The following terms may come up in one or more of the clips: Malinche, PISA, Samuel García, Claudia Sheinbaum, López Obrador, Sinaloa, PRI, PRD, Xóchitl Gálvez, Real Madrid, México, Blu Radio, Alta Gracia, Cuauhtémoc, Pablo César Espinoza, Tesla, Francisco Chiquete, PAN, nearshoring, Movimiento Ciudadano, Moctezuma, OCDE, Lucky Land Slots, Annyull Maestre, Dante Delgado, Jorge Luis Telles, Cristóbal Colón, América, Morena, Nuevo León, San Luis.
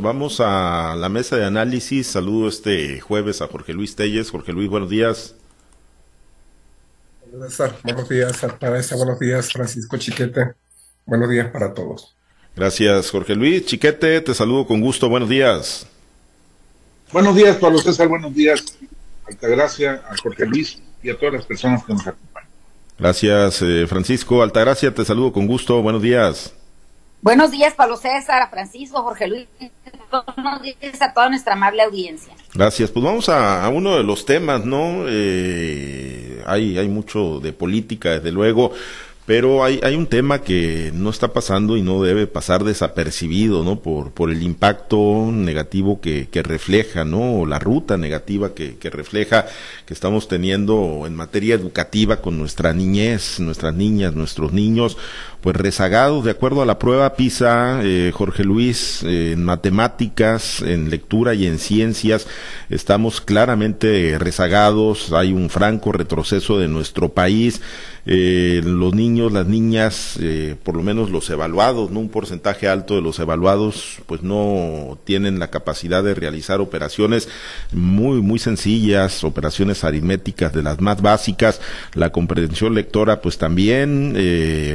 Vamos a la mesa de análisis. Saludo este jueves a Jorge Luis Telles. Jorge Luis, buenos días. Buenos días, Alta Gracia. Buenos días, Francisco Chiquete. Buenos días para todos. Gracias, Jorge Luis. Chiquete, te saludo con gusto. Buenos días. Buenos días, Pablo César. Buenos días, Alta Gracia, a Jorge Luis y a todas las personas que nos acompañan. Gracias, Francisco. Alta Gracia, te saludo con gusto. Buenos días. Buenos días, Pablo César, Francisco, Jorge Luis, buenos días a toda nuestra amable audiencia. Gracias, pues vamos a uno de los temas, ¿no? Hay mucho de política, desde luego, pero hay un tema que no está pasando y no debe pasar desapercibido, ¿no? Por el impacto negativo que refleja, ¿no? La ruta negativa que refleja que estamos teniendo en materia educativa con nuestra niñez, nuestras niñas, nuestros niños, pues rezagados de acuerdo a la prueba PISA, Jorge Luis, en matemáticas, en lectura y en ciencias, estamos claramente rezagados, hay un franco retroceso de nuestro país, los niños, las niñas, por lo menos los evaluados, ¿no? Un porcentaje alto de los evaluados, pues no tienen la capacidad de realizar operaciones muy sencillas, operaciones aritméticas de las más básicas, la comprensión lectora pues también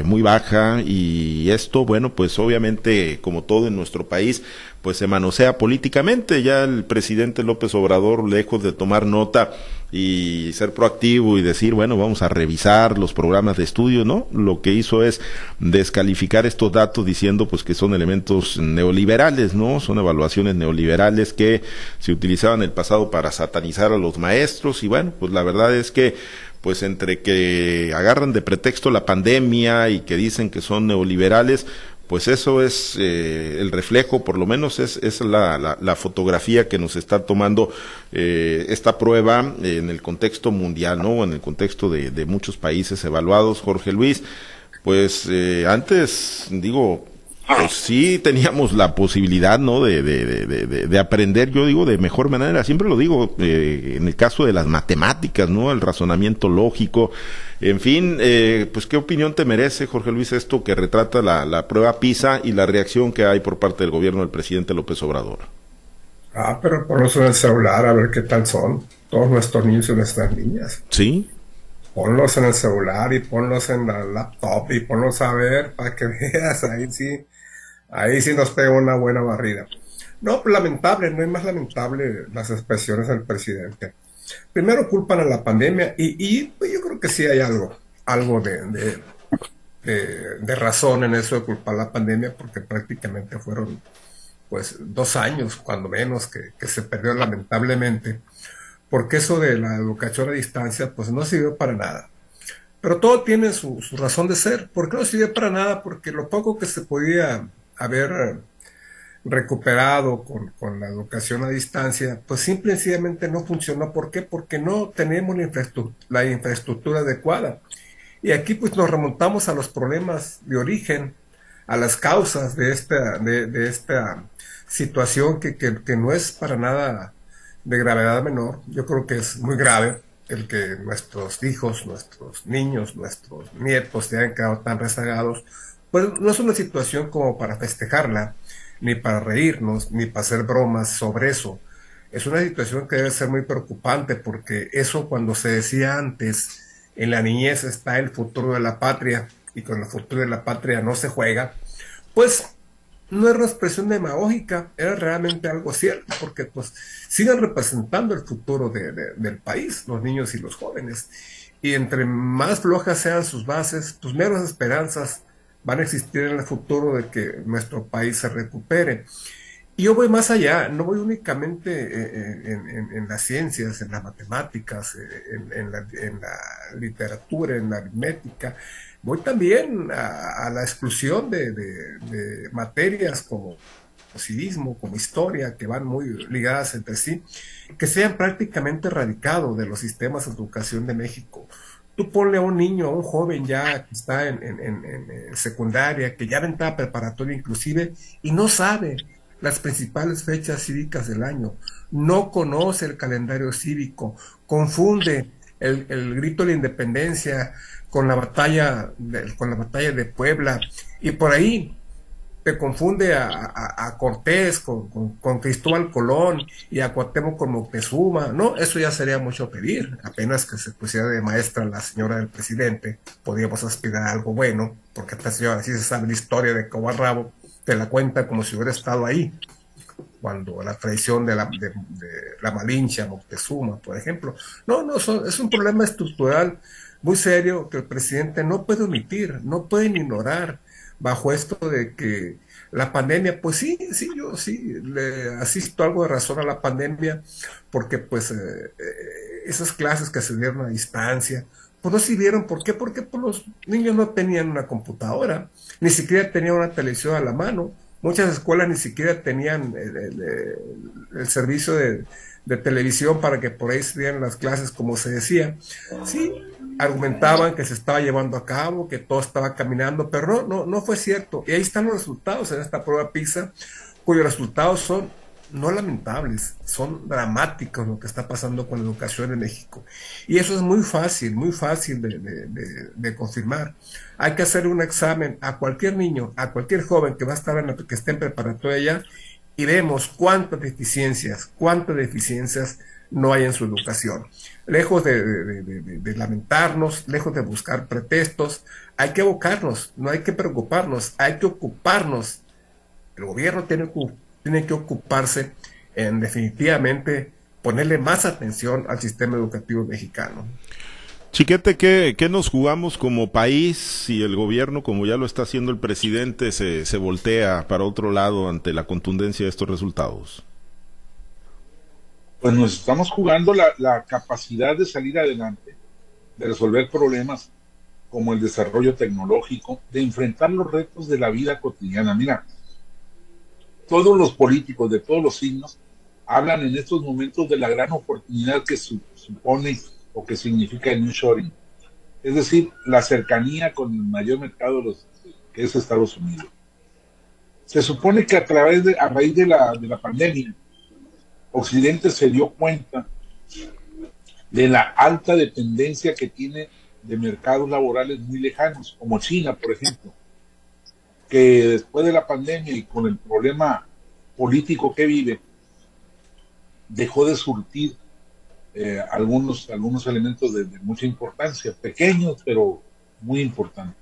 muy baja, y esto, bueno, pues obviamente, como todo en nuestro país, pues se manosea políticamente. Ya el presidente López Obrador, lejos de tomar nota y ser proactivo y decir, bueno, vamos a revisar los programas de estudio, ¿no? Lo que hizo es descalificar estos datos diciendo, pues, que son elementos neoliberales, ¿no? Son evaluaciones neoliberales que se utilizaban en el pasado para satanizar a los maestros y, bueno, pues la verdad es que pues entre que agarran de pretexto la pandemia y que dicen que son neoliberales, pues eso es el reflejo, por lo menos es la fotografía que nos está tomando esta prueba en el contexto mundial, ¿no? En el contexto de muchos países evaluados, Jorge Luis. Pues antes, digo, pues sí teníamos la posibilidad, ¿no? De aprender, yo digo, de mejor manera, siempre lo digo, en el caso de las matemáticas, ¿no? El razonamiento lógico, en fin, pues ¿qué opinión te merece, Jorge Luis, esto que retrata la prueba PISA y la reacción que hay por parte del gobierno del presidente López Obrador? Ah, pero por eso del celular, a ver qué tal son todos nuestros niños y nuestras niñas. Sí. Ponlos en el celular y ponlos en la laptop y ponlos a ver para que veas, ahí sí nos pega una buena barrida. No, lamentable, no hay más lamentable las expresiones del presidente. Primero culpan a la pandemia y pues yo creo que sí hay algo de razón en eso de culpar la pandemia, porque prácticamente fueron pues 2 años, cuando menos, que se perdió lamentablemente, porque eso de la educación a distancia pues no sirvió para nada. Pero todo tiene su razón de ser. ¿Por qué no sirvió para nada? Porque lo poco que se podía haber recuperado con la educación a distancia, pues simple y sencillamente no funcionó. ¿Por qué? Porque no tenemos la infraestructura adecuada. Y aquí pues nos remontamos a los problemas de origen, a las causas de esta situación que no es para nada de gravedad menor. Yo creo que es muy grave el que nuestros hijos, nuestros niños, nuestros nietos se hayan quedado tan rezagados. Pues no es una situación como para festejarla, ni para reírnos, ni para hacer bromas sobre eso. Es una situación que debe ser muy preocupante, porque eso, cuando se decía antes, en la niñez está el futuro de la patria, y con el futuro de la patria no se juega, pues no era una expresión demagógica, era realmente algo cierto, porque pues siguen representando el futuro del país, los niños y los jóvenes, y entre más flojas sean sus bases, pues menos esperanzas van a existir en el futuro de que nuestro país se recupere. Y yo voy más allá, no voy únicamente en las ciencias, en las matemáticas, en la literatura, en la aritmética. Voy también a la exclusión de materias como civismo, como historia, que van muy ligadas entre sí, que sean prácticamente erradicados de los sistemas de educación de México. Tú ponle a un niño, a un joven ya que está en secundaria, que ya entra a preparatoria inclusive, y no sabe las principales fechas cívicas del año, no conoce el calendario cívico, confunde el grito de la independencia con la batalla de Puebla, y por ahí te confunde a Cortés con Cristóbal Colón y a Cuauhtémoc con Moctezuma, ¿no? Eso ya sería mucho pedir. Apenas que se pusiera de maestra la señora del presidente, podríamos aspirar a algo bueno, porque esta señora sí se sabe la historia de cabo a rabo, te la cuenta como si hubiera estado ahí, cuando la traición de la Malinche a Moctezuma, por ejemplo. Es un problema estructural muy serio que el presidente no puede omitir, no puede ignorar bajo esto de que la pandemia, pues sí, yo sí le asisto algo de razón a la pandemia, porque pues esas clases que se dieron a distancia, pues no sirvieron. ¿Por qué? Porque pues, los niños no tenían una computadora, ni siquiera tenían una televisión a la mano. Muchas escuelas ni siquiera tenían el servicio de televisión para que por ahí se dieran las clases, como se decía. Sí, argumentaban que se estaba llevando a cabo, que todo estaba caminando, pero no fue cierto. Y ahí están los resultados en esta prueba PISA, cuyos resultados son no lamentables, son dramáticos lo que está pasando con la educación en México. Y eso es muy fácil de confirmar. Hay que hacer un examen a cualquier niño, a cualquier joven que va a estar que esté en preparatoria, y vemos cuántas deficiencias no hay en su educación. Lejos de lamentarnos, lejos de buscar pretextos, hay que abocarnos, no hay que preocuparnos, hay que ocuparnos. El gobierno tiene que ocuparse en definitivamente ponerle más atención al sistema educativo mexicano. Chiquete, ¿qué nos jugamos como país si el gobierno, como ya lo está haciendo el presidente, se voltea para otro lado ante la contundencia de estos resultados? Pues nos estamos jugando la capacidad de salir adelante, de resolver problemas como el desarrollo tecnológico, de enfrentar los retos de la vida cotidiana. Mira, todos los políticos de todos los signos hablan en estos momentos de la gran oportunidad que supone o que significa el nearshoring, es decir, la cercanía con el mayor mercado que es Estados Unidos. Se supone que a raíz de la pandemia, Occidente se dio cuenta de la alta dependencia que tiene de mercados laborales muy lejanos, como China, por ejemplo, que después de la pandemia y con el problema político que vive, dejó de surtir algunos elementos de mucha importancia, pequeños pero muy importantes.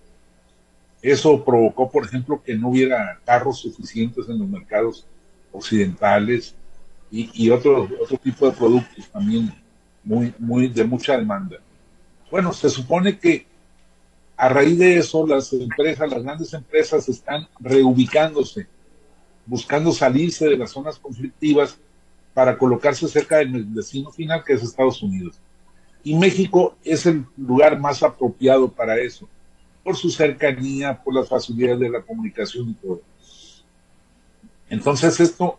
Eso provocó, por ejemplo, que no hubiera carros suficientes en los mercados occidentales y otro tipo de productos también muy de mucha demanda. Bueno, se supone que a raíz de eso, las grandes empresas están reubicándose, buscando salirse de las zonas conflictivas para colocarse cerca del vecino final, que es Estados Unidos. Y México es el lugar más apropiado para eso, por su cercanía, por las facilidades de la comunicación y todo. Entonces esto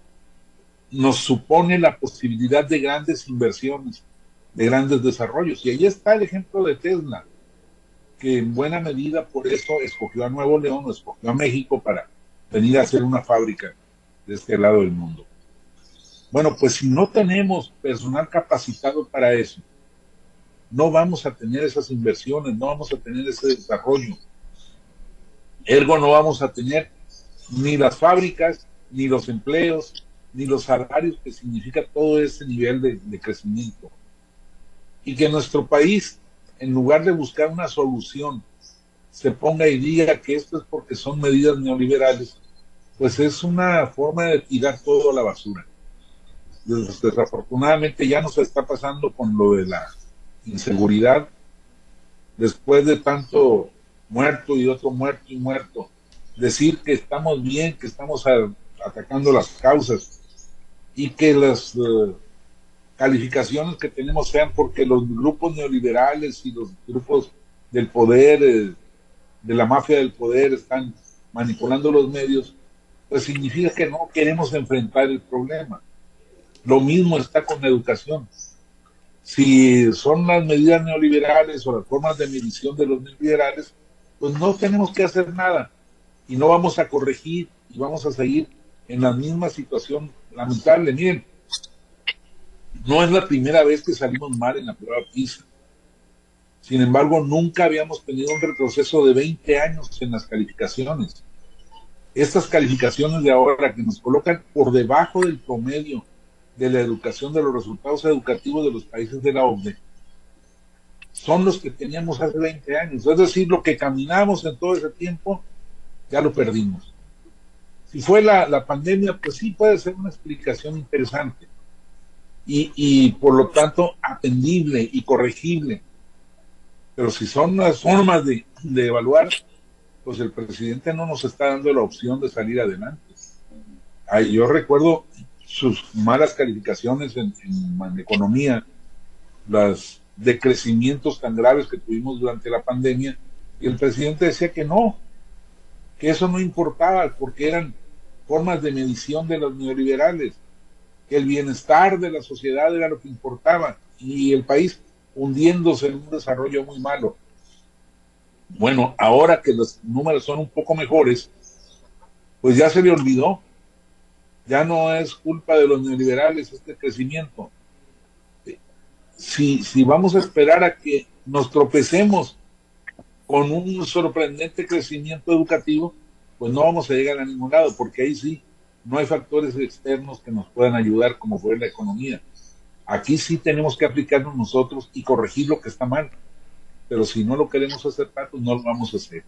nos supone la posibilidad de grandes inversiones, de grandes desarrollos. Y ahí está el ejemplo de Tesla, que en buena medida por eso escogió a Nuevo León, escogió a México para venir a hacer una fábrica de este lado del mundo. Bueno, pues si no tenemos personal capacitado para eso, no vamos a tener esas inversiones, no vamos a tener ese desarrollo. Ergo, no vamos a tener ni las fábricas, ni los empleos, ni los salarios que significa todo ese nivel de crecimiento. Y que nuestro país, en lugar de buscar una solución, se ponga y diga que esto es porque son medidas neoliberales, pues es una forma de tirar todo a la basura. Desafortunadamente ya nos está pasando con lo de la inseguridad, después de tanto muerto y otro muerto y muerto. Decir que estamos bien, que estamos atacando las causas y que las calificaciones que tenemos sean porque los grupos neoliberales y los grupos del poder, de la mafia del poder, están manipulando los medios, pues significa que no queremos enfrentar el problema. Lo mismo está con la educación. Si son las medidas neoliberales o las formas de medición de los neoliberales, pues no tenemos que hacer nada y no vamos a corregir y vamos a seguir en la misma situación lamentable. Miren, no es la primera vez que salimos mal en la prueba PISA. Sin embargo, nunca habíamos tenido un retroceso de 20 años en las calificaciones. estas calificaciones de ahora que nos colocan por debajo del promedio de la educación, de los resultados educativos de los países de la OCDE, son los que teníamos hace 20 años. Es decir, lo que caminamos en todo ese tiempo, ya lo perdimos. Si fue la pandemia, pues sí puede ser una explicación interesante y por lo tanto atendible y corregible. Pero si son las formas de evaluar, pues el presidente no nos está dando la opción de salir adelante. Ay, yo recuerdo sus malas calificaciones en economía, los decrecimientos tan graves que tuvimos durante la pandemia, y el presidente decía que no, que eso no importaba porque eran formas de medición de los neoliberales, que el bienestar de la sociedad era lo que importaba, y el país hundiéndose en un desarrollo muy malo. Bueno, ahora que los números son un poco mejores, pues ya se le olvidó, ya no es culpa de los neoliberales este crecimiento. Si vamos a esperar a que nos tropecemos con un sorprendente crecimiento educativo, pues no vamos a llegar a ningún lado, porque ahí sí no hay factores externos que nos puedan ayudar, como fue la economía. Aquí sí tenemos que aplicarnos nosotros y corregir lo que está mal, pero si no lo queremos aceptar, pues no lo vamos a hacer.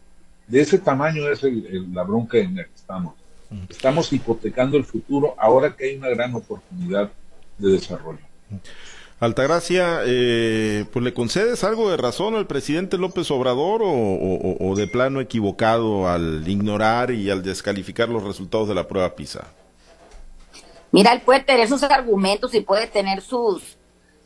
De ese tamaño es la bronca en la que estamos. Estamos hipotecando el futuro ahora que hay una gran oportunidad de desarrollo. Altagracia, pues ¿le concedes algo de razón al presidente López Obrador o de plano equivocado al ignorar y al descalificar los resultados de la prueba PISA? Mira, él puede tener sus argumentos y puede tener sus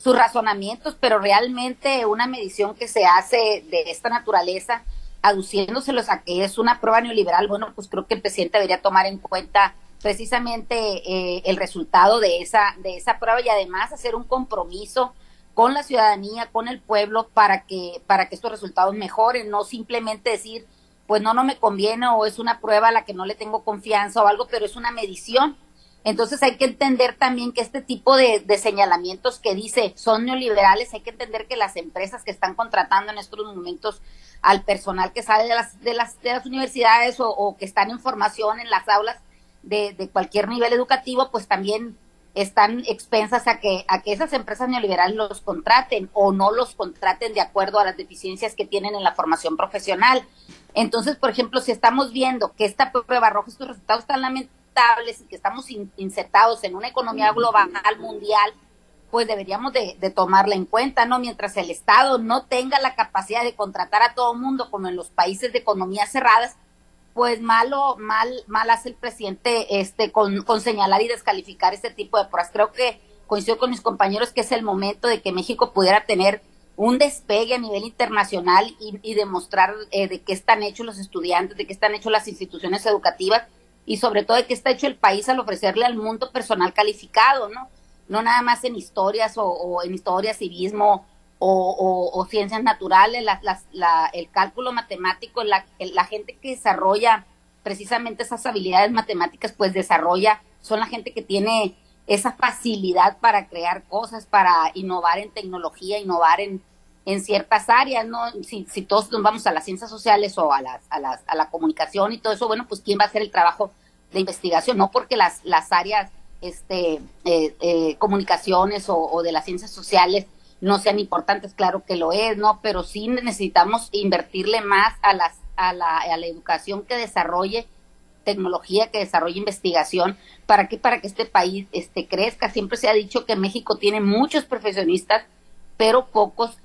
razonamientos, pero realmente una medición que se hace de esta naturaleza, aduciéndoselos a que es una prueba neoliberal, bueno, pues creo que el presidente debería tomar en cuenta precisamente el resultado de esa prueba y además hacer un compromiso con la ciudadanía, con el pueblo, para que estos resultados mejoren, no simplemente decir, pues no me conviene o es una prueba a la que no le tengo confianza o algo, pero es una medición. Entonces hay que entender también que este tipo de señalamientos que dice son neoliberales, hay que entender que las empresas que están contratando en estos momentos al personal que sale de las universidades o que están en formación en las aulas de cualquier nivel educativo, pues también están expensas a que esas empresas neoliberales los contraten o no los contraten de acuerdo a las deficiencias que tienen en la formación profesional. Entonces, por ejemplo, si estamos viendo que esta prueba roja, estos resultados tan lamentables, y que estamos insertados en una economía global, mundial, pues deberíamos de tomarla en cuenta, ¿no? Mientras el Estado no tenga la capacidad de contratar a todo mundo, como en los países de economías cerradas, pues mal hace el presidente con señalar y descalificar este tipo de pruebas. Creo que coincido con mis compañeros que es el momento de que México pudiera tener un despegue a nivel internacional y demostrar de qué están hechos los estudiantes, de qué están hechos las instituciones educativas, y sobre todo de qué está hecho el país al ofrecerle al mundo personal calificado, ¿no? No nada más en historias o en historia, civismo o ciencias naturales, el cálculo matemático, la gente que desarrolla precisamente esas habilidades matemáticas, pues son la gente que tiene esa facilidad para crear cosas, para innovar en tecnología, innovar en ciertas áreas, ¿no? Si todos nos vamos a las ciencias sociales o a la comunicación y todo eso, bueno, pues ¿quién va a hacer el trabajo de investigación? No porque las áreas comunicaciones o de las ciencias sociales no sean importantes, claro que lo es, ¿no? Pero sí necesitamos invertirle más a la educación que desarrolle tecnología, que desarrolle investigación, para que este país crezca. Siempre se ha dicho que México tiene muchos profesionistas pero pocos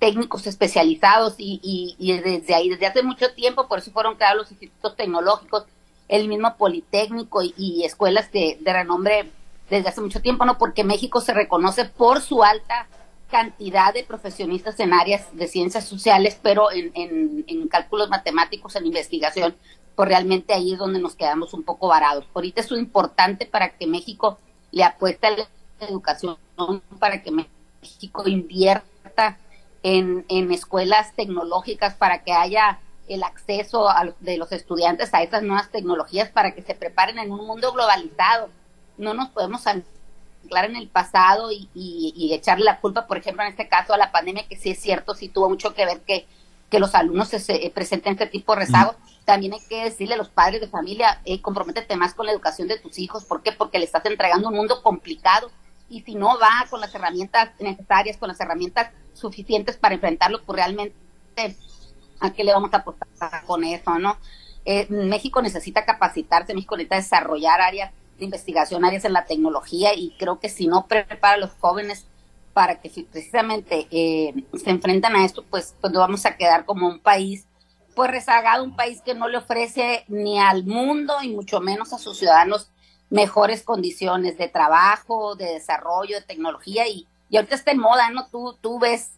técnicos especializados y desde ahí, desde hace mucho tiempo, por eso fueron creados los institutos tecnológicos, el mismo Politécnico y escuelas de renombre desde hace mucho tiempo, ¿no? Porque México se reconoce por su alta cantidad de profesionistas en áreas de ciencias sociales, pero en cálculos matemáticos, en investigación, pues realmente ahí es donde nos quedamos un poco varados. Ahorita es importante para que México le apueste a la educación, ¿no? Para que México invierta en escuelas tecnológicas para que haya el acceso de los estudiantes a esas nuevas tecnologías, para que se preparen en un mundo globalizado. No nos podemos anclar en el pasado y echarle la culpa, por ejemplo, en este caso a la pandemia, que sí es cierto, sí tuvo mucho que ver que que los alumnos se presenten este tipo de rezagos. También hay que decirle a los padres de familia, comprométete más con la educación de tus hijos. ¿Por qué? Porque le estás entregando un mundo complicado, y si no va con las herramientas necesarias, con las herramientas suficientes para enfrentarlo, pues realmente ¿a qué le vamos a apostar con eso, no? México necesita capacitarse, México necesita desarrollar áreas de investigación, áreas en la tecnología, y creo que si no prepara a los jóvenes para que precisamente se enfrentan a esto, pues nos vamos a quedar como un país pues rezagado, un país que no le ofrece ni al mundo y mucho menos a sus ciudadanos mejores condiciones de trabajo, de desarrollo, de tecnología. Y ahorita está en moda, ¿no? Tú ves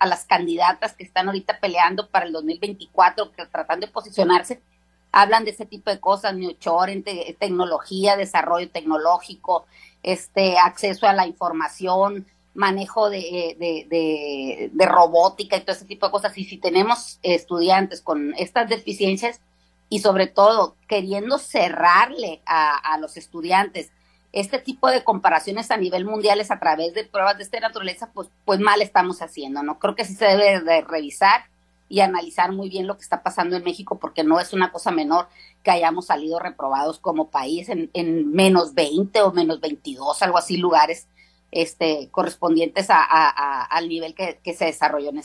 a las candidatas que están ahorita peleando para el 2024, que tratando de posicionarse, hablan de ese tipo de cosas, tecnología, desarrollo tecnológico, acceso a la información, manejo de robótica y todo ese tipo de cosas. Y si tenemos estudiantes con estas deficiencias, y sobre todo queriendo cerrarle a los estudiantes este tipo de comparaciones a nivel mundial a través de pruebas de esta naturaleza, pues mal estamos haciendo, ¿no? Creo que sí se debe de revisar y analizar muy bien lo que está pasando en México, porque no es una cosa menor que hayamos salido reprobados como país en menos 20 o menos 22, algo así, lugares correspondientes al nivel que se desarrolló en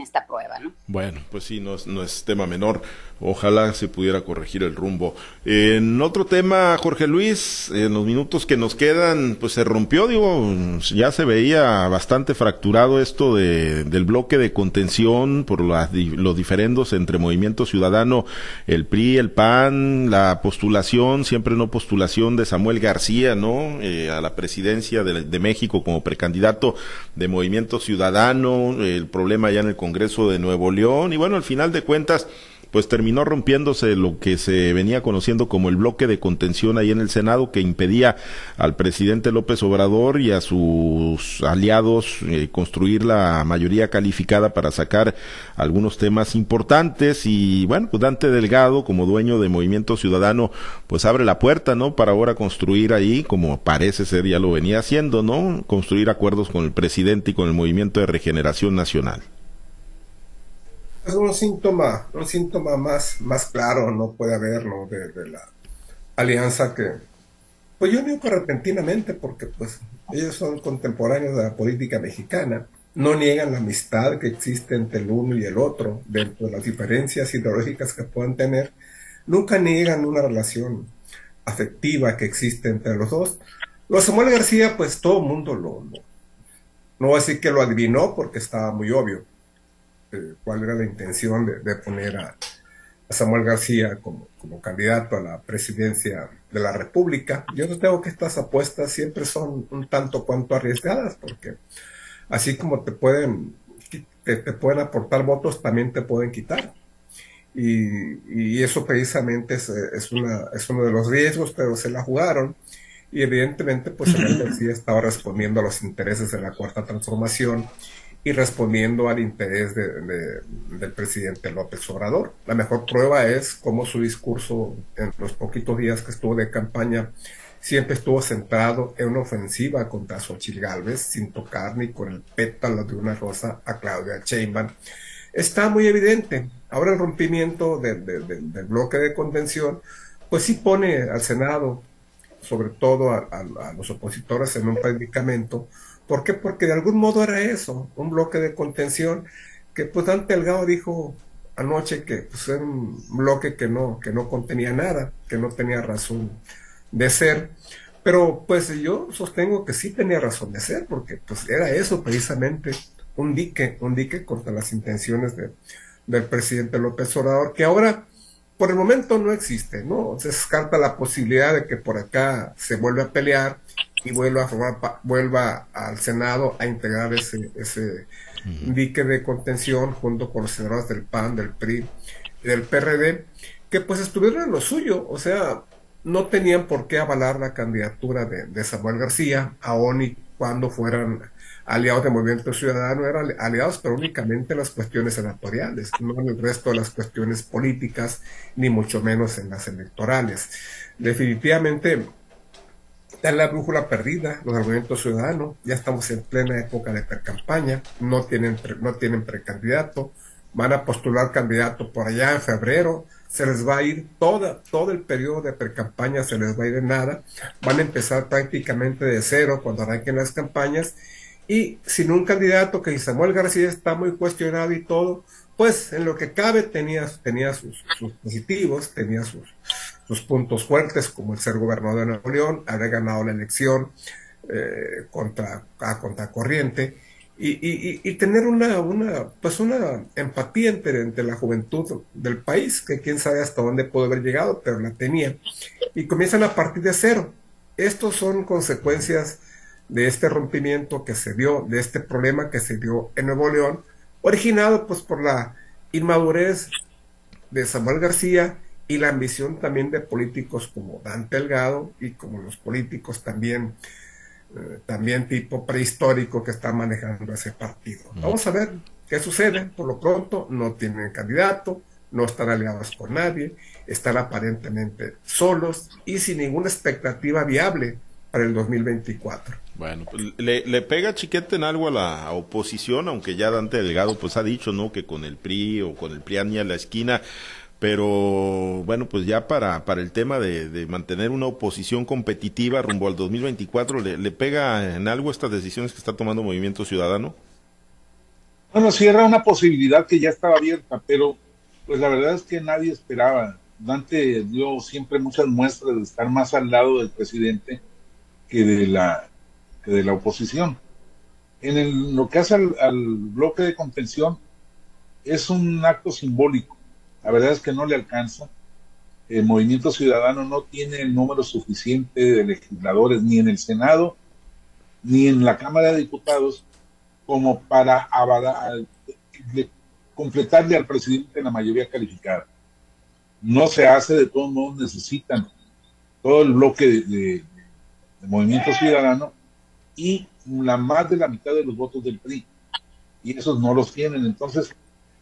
esta prueba, ¿no? Bueno, pues sí, no es tema menor. Ojalá se pudiera corregir el rumbo. En otro tema, Jorge Luis, en los minutos que nos quedan, pues se rompió, ya se veía bastante fracturado esto del bloque de contención por los diferendos entre Movimiento Ciudadano, el PRI, el PAN, la postulación, siempre no postulación, de Samuel García, ¿no? A la presidencia de México como precandidato de Movimiento Ciudadano, el problema ya en el Congreso de Nuevo León, y bueno, al final de cuentas, pues terminó rompiéndose lo que se venía conociendo como el bloque de contención ahí en el Senado, que impedía al presidente López Obrador y a sus aliados construir la mayoría calificada para sacar algunos temas importantes. Y bueno, pues Dante Delgado, como dueño de Movimiento Ciudadano, pues abre la puerta, ¿no?, para ahora construir ahí, como parece ser ya lo venía haciendo, ¿no?, construir acuerdos con el presidente y con el Movimiento de Regeneración Nacional. Es un síntoma más claro, no puede haberlo, de la alianza que, pues yo digo que repentinamente, porque pues ellos son contemporáneos de la política mexicana, no niegan la amistad que existe entre el uno y el otro, dentro de las diferencias ideológicas que puedan tener, nunca niegan una relación afectiva que existe entre los dos. Lo Samuel García, pues todo el mundo no voy a decir que lo adivinó, porque estaba muy obvio cuál era la intención de poner a Samuel García como candidato a la presidencia de la República. Yo no tengo que estas apuestas siempre son un tanto cuanto arriesgadas, porque así como te pueden aportar votos, también te pueden quitar. Y eso precisamente es uno de los riesgos, pero se la jugaron. Y evidentemente, pues Samuel García estaba respondiendo a los intereses de la Cuarta Transformación y respondiendo al interés del presidente López Obrador. La mejor prueba es cómo su discurso, en los poquitos días que estuvo de campaña, siempre estuvo centrado en una ofensiva contra Xóchitl Gálvez, sin tocar ni con el pétalo de una rosa a Claudia Sheinbaum. Está muy evidente. Ahora el rompimiento del bloque de contención, pues sí pone al Senado, sobre todo a los opositores, en un predicamento. ¿Por qué? Porque de algún modo era eso, un bloque de contención que pues Dante Delgado dijo anoche que pues, era un bloque que no contenía nada, que no tenía razón de ser. Pero pues yo sostengo que sí tenía razón de ser, porque pues era eso precisamente, un dique contra las intenciones del presidente López Obrador, que ahora por el momento no existe, ¿no? Se descarta la posibilidad de que por acá se vuelva a pelear y vuelva al Senado a integrar ese dique de contención junto con los senadores del PAN, del PRI y del PRD, que pues estuvieron en lo suyo, o sea, no tenían por qué avalar la candidatura de Samuel García, aun y cuando fueran aliados de Movimiento Ciudadano. Eran aliados, pero únicamente en las cuestiones senatoriales, no en el resto de las cuestiones políticas, ni mucho menos en las electorales. Definitivamente está la brújula perdida, los del Movimiento Ciudadano. Ya estamos en plena época de precampaña, no tienen precandidato, van a postular candidato por allá en febrero, se les va a ir todo el periodo de precampaña, se les va a ir en nada, van a empezar prácticamente de cero cuando arranquen las campañas, y sin un candidato que Samuel García está muy cuestionado y todo, pues en lo que cabe tenía sus positivos, tenía sus puntos fuertes, como el ser gobernador de Nuevo León, haber ganado la elección contra corriente, y tener una empatía entre la juventud del país, que quién sabe hasta dónde pudo haber llegado, pero la tenía, y comienzan a partir de cero. Estos son consecuencias de este rompimiento que se dio, de este problema que se dio en Nuevo León, originado pues por la inmadurez de Samuel García y la ambición también de políticos como Dante Delgado y como los políticos también tipo prehistórico que está manejando ese partido. Vamos a ver qué sucede. Por lo pronto no tienen candidato, no están aliados con nadie, están aparentemente solos y sin ninguna expectativa viable para el 2024. Bueno, pues, ¿le pega Chiquete en algo a la oposición? Aunque ya Dante Delgado pues ha dicho, ¿no?, que con el PRI o con el PRIAN ni a la esquina, pero bueno, pues ya para el tema de mantener una oposición competitiva rumbo al 2024, ¿le pega en algo estas decisiones que está tomando Movimiento Ciudadano? Bueno, cierra una posibilidad que ya estaba abierta, pero pues la verdad es que nadie esperaba. Dante dio siempre muchas muestras de estar más al lado del presidente que de la oposición. En lo que hace al bloque de contención, es un acto simbólico. La verdad es que no le alcanza. El Movimiento Ciudadano no tiene el número suficiente de legisladores ni en el Senado ni en la Cámara de Diputados como para completarle al presidente la mayoría calificada. No se hace, de todos modos necesitan todo el bloque de Movimiento Ciudadano y la más de la mitad de los votos del PRI, y esos no los tienen. Entonces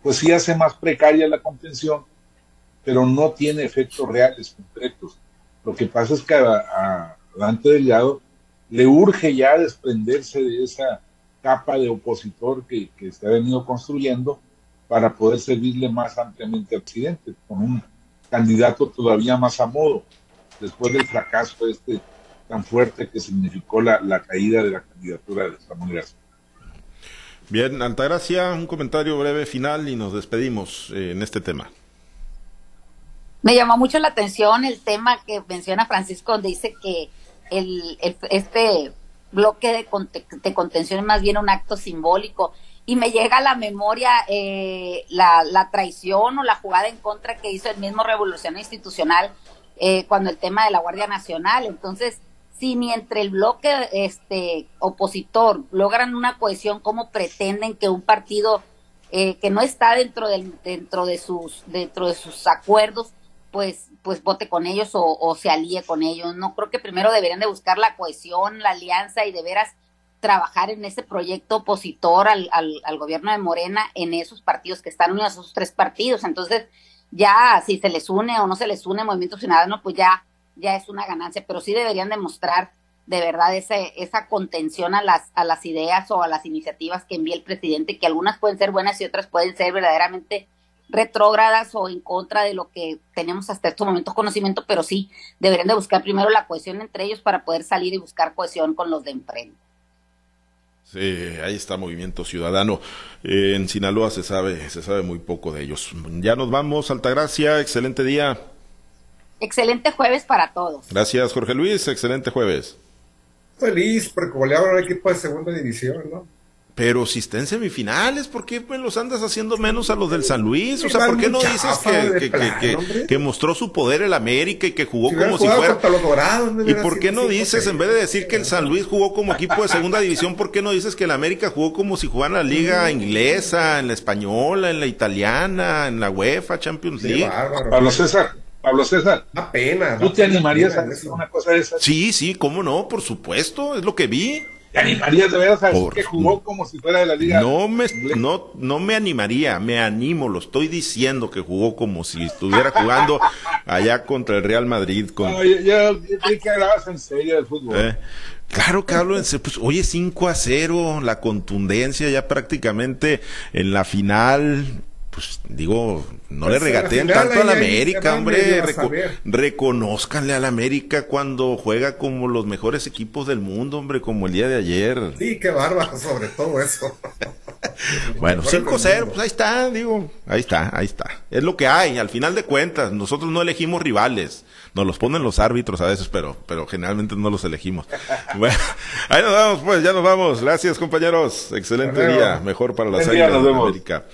pues sí hace más precaria la contención, pero no tiene efectos reales, concretos. Lo que pasa es que a Dante Delgado le urge ya desprenderse de esa capa de opositor que se ha venido construyendo para poder servirle más ampliamente al presidente, con un candidato todavía más a modo, después del fracaso este tan fuerte que significó la caída de la candidatura de Samuel García. Bien, Altagracia, un comentario breve final y nos despedimos en este tema. Me llamó mucho la atención el tema que menciona Francisco, donde dice que este bloque de contención es más bien un acto simbólico, y me llega a la memoria la traición o la jugada en contra que hizo el mismo revolucionario institucional cuando el tema de la Guardia Nacional. Entonces, si ni entre el bloque opositor logran una cohesión, ¿cómo pretenden que un partido que no está dentro de sus acuerdos pues vote con ellos o se alíe con ellos? No, creo que primero deberían de buscar la cohesión, la alianza, y de veras trabajar en ese proyecto opositor al gobierno de Morena, en esos partidos que están unidos, esos tres partidos. Entonces ya si se les une o no se les une Movimiento Ciudadano, pues ya es una ganancia, pero sí deberían demostrar de verdad esa contención a las ideas o a las iniciativas que envía el presidente, que algunas pueden ser buenas y otras pueden ser verdaderamente retrógradas o en contra de lo que tenemos hasta estos momentos conocimiento, pero sí deberían de buscar primero la cohesión entre ellos para poder salir y buscar cohesión con los de enfrente. Sí, ahí está Movimiento Ciudadano. En Sinaloa se sabe muy poco de ellos. Ya nos vamos, Altagracia, excelente día. Excelente jueves para todos. Gracias, Jorge Luis. Excelente jueves. Feliz, porque golearon al equipo de segunda división, ¿no? Pero si está en semifinales, ¿por qué los andas haciendo menos a los del San Luis? O sea, ¿por qué no dices que mostró su poder el América y que jugó como si fuera? ¿Y por qué no dices, en vez de decir que el San Luis jugó como equipo de segunda división, por qué no dices que el América jugó como si jugara en la liga inglesa, en la española, en la italiana, en la UEFA, Champions League? Pablo César. Pablo César, apenas. ¿Tú te animarías a decir una cosa de esa? Sí, cómo no, por supuesto, es lo que vi. ¿Te animarías de verdad a decir que jugó como si fuera de la liga? No me animaría, me animo, lo estoy diciendo, que jugó como si estuviera jugando allá contra el Real Madrid. No, yo creí que hablabas en serio del fútbol. Claro que hablo en serio, pues oye, 5-0, la contundencia ya prácticamente en la final. pues digo, no pues le regateen tanto a la América, hombre. Reconózcanle a la América cuando juega como los mejores equipos del mundo, hombre, como el día de ayer. Sí, qué bárbaro, sobre todo eso. Bueno, 5-0, pues ahí está, digo, ahí está. Es lo que hay, al final de cuentas, nosotros no elegimos rivales, nos los ponen los árbitros a veces, pero generalmente no los elegimos. Bueno, ahí nos vamos, pues, ya nos vamos. Gracias, compañeros. Excelente día, mejor para la América.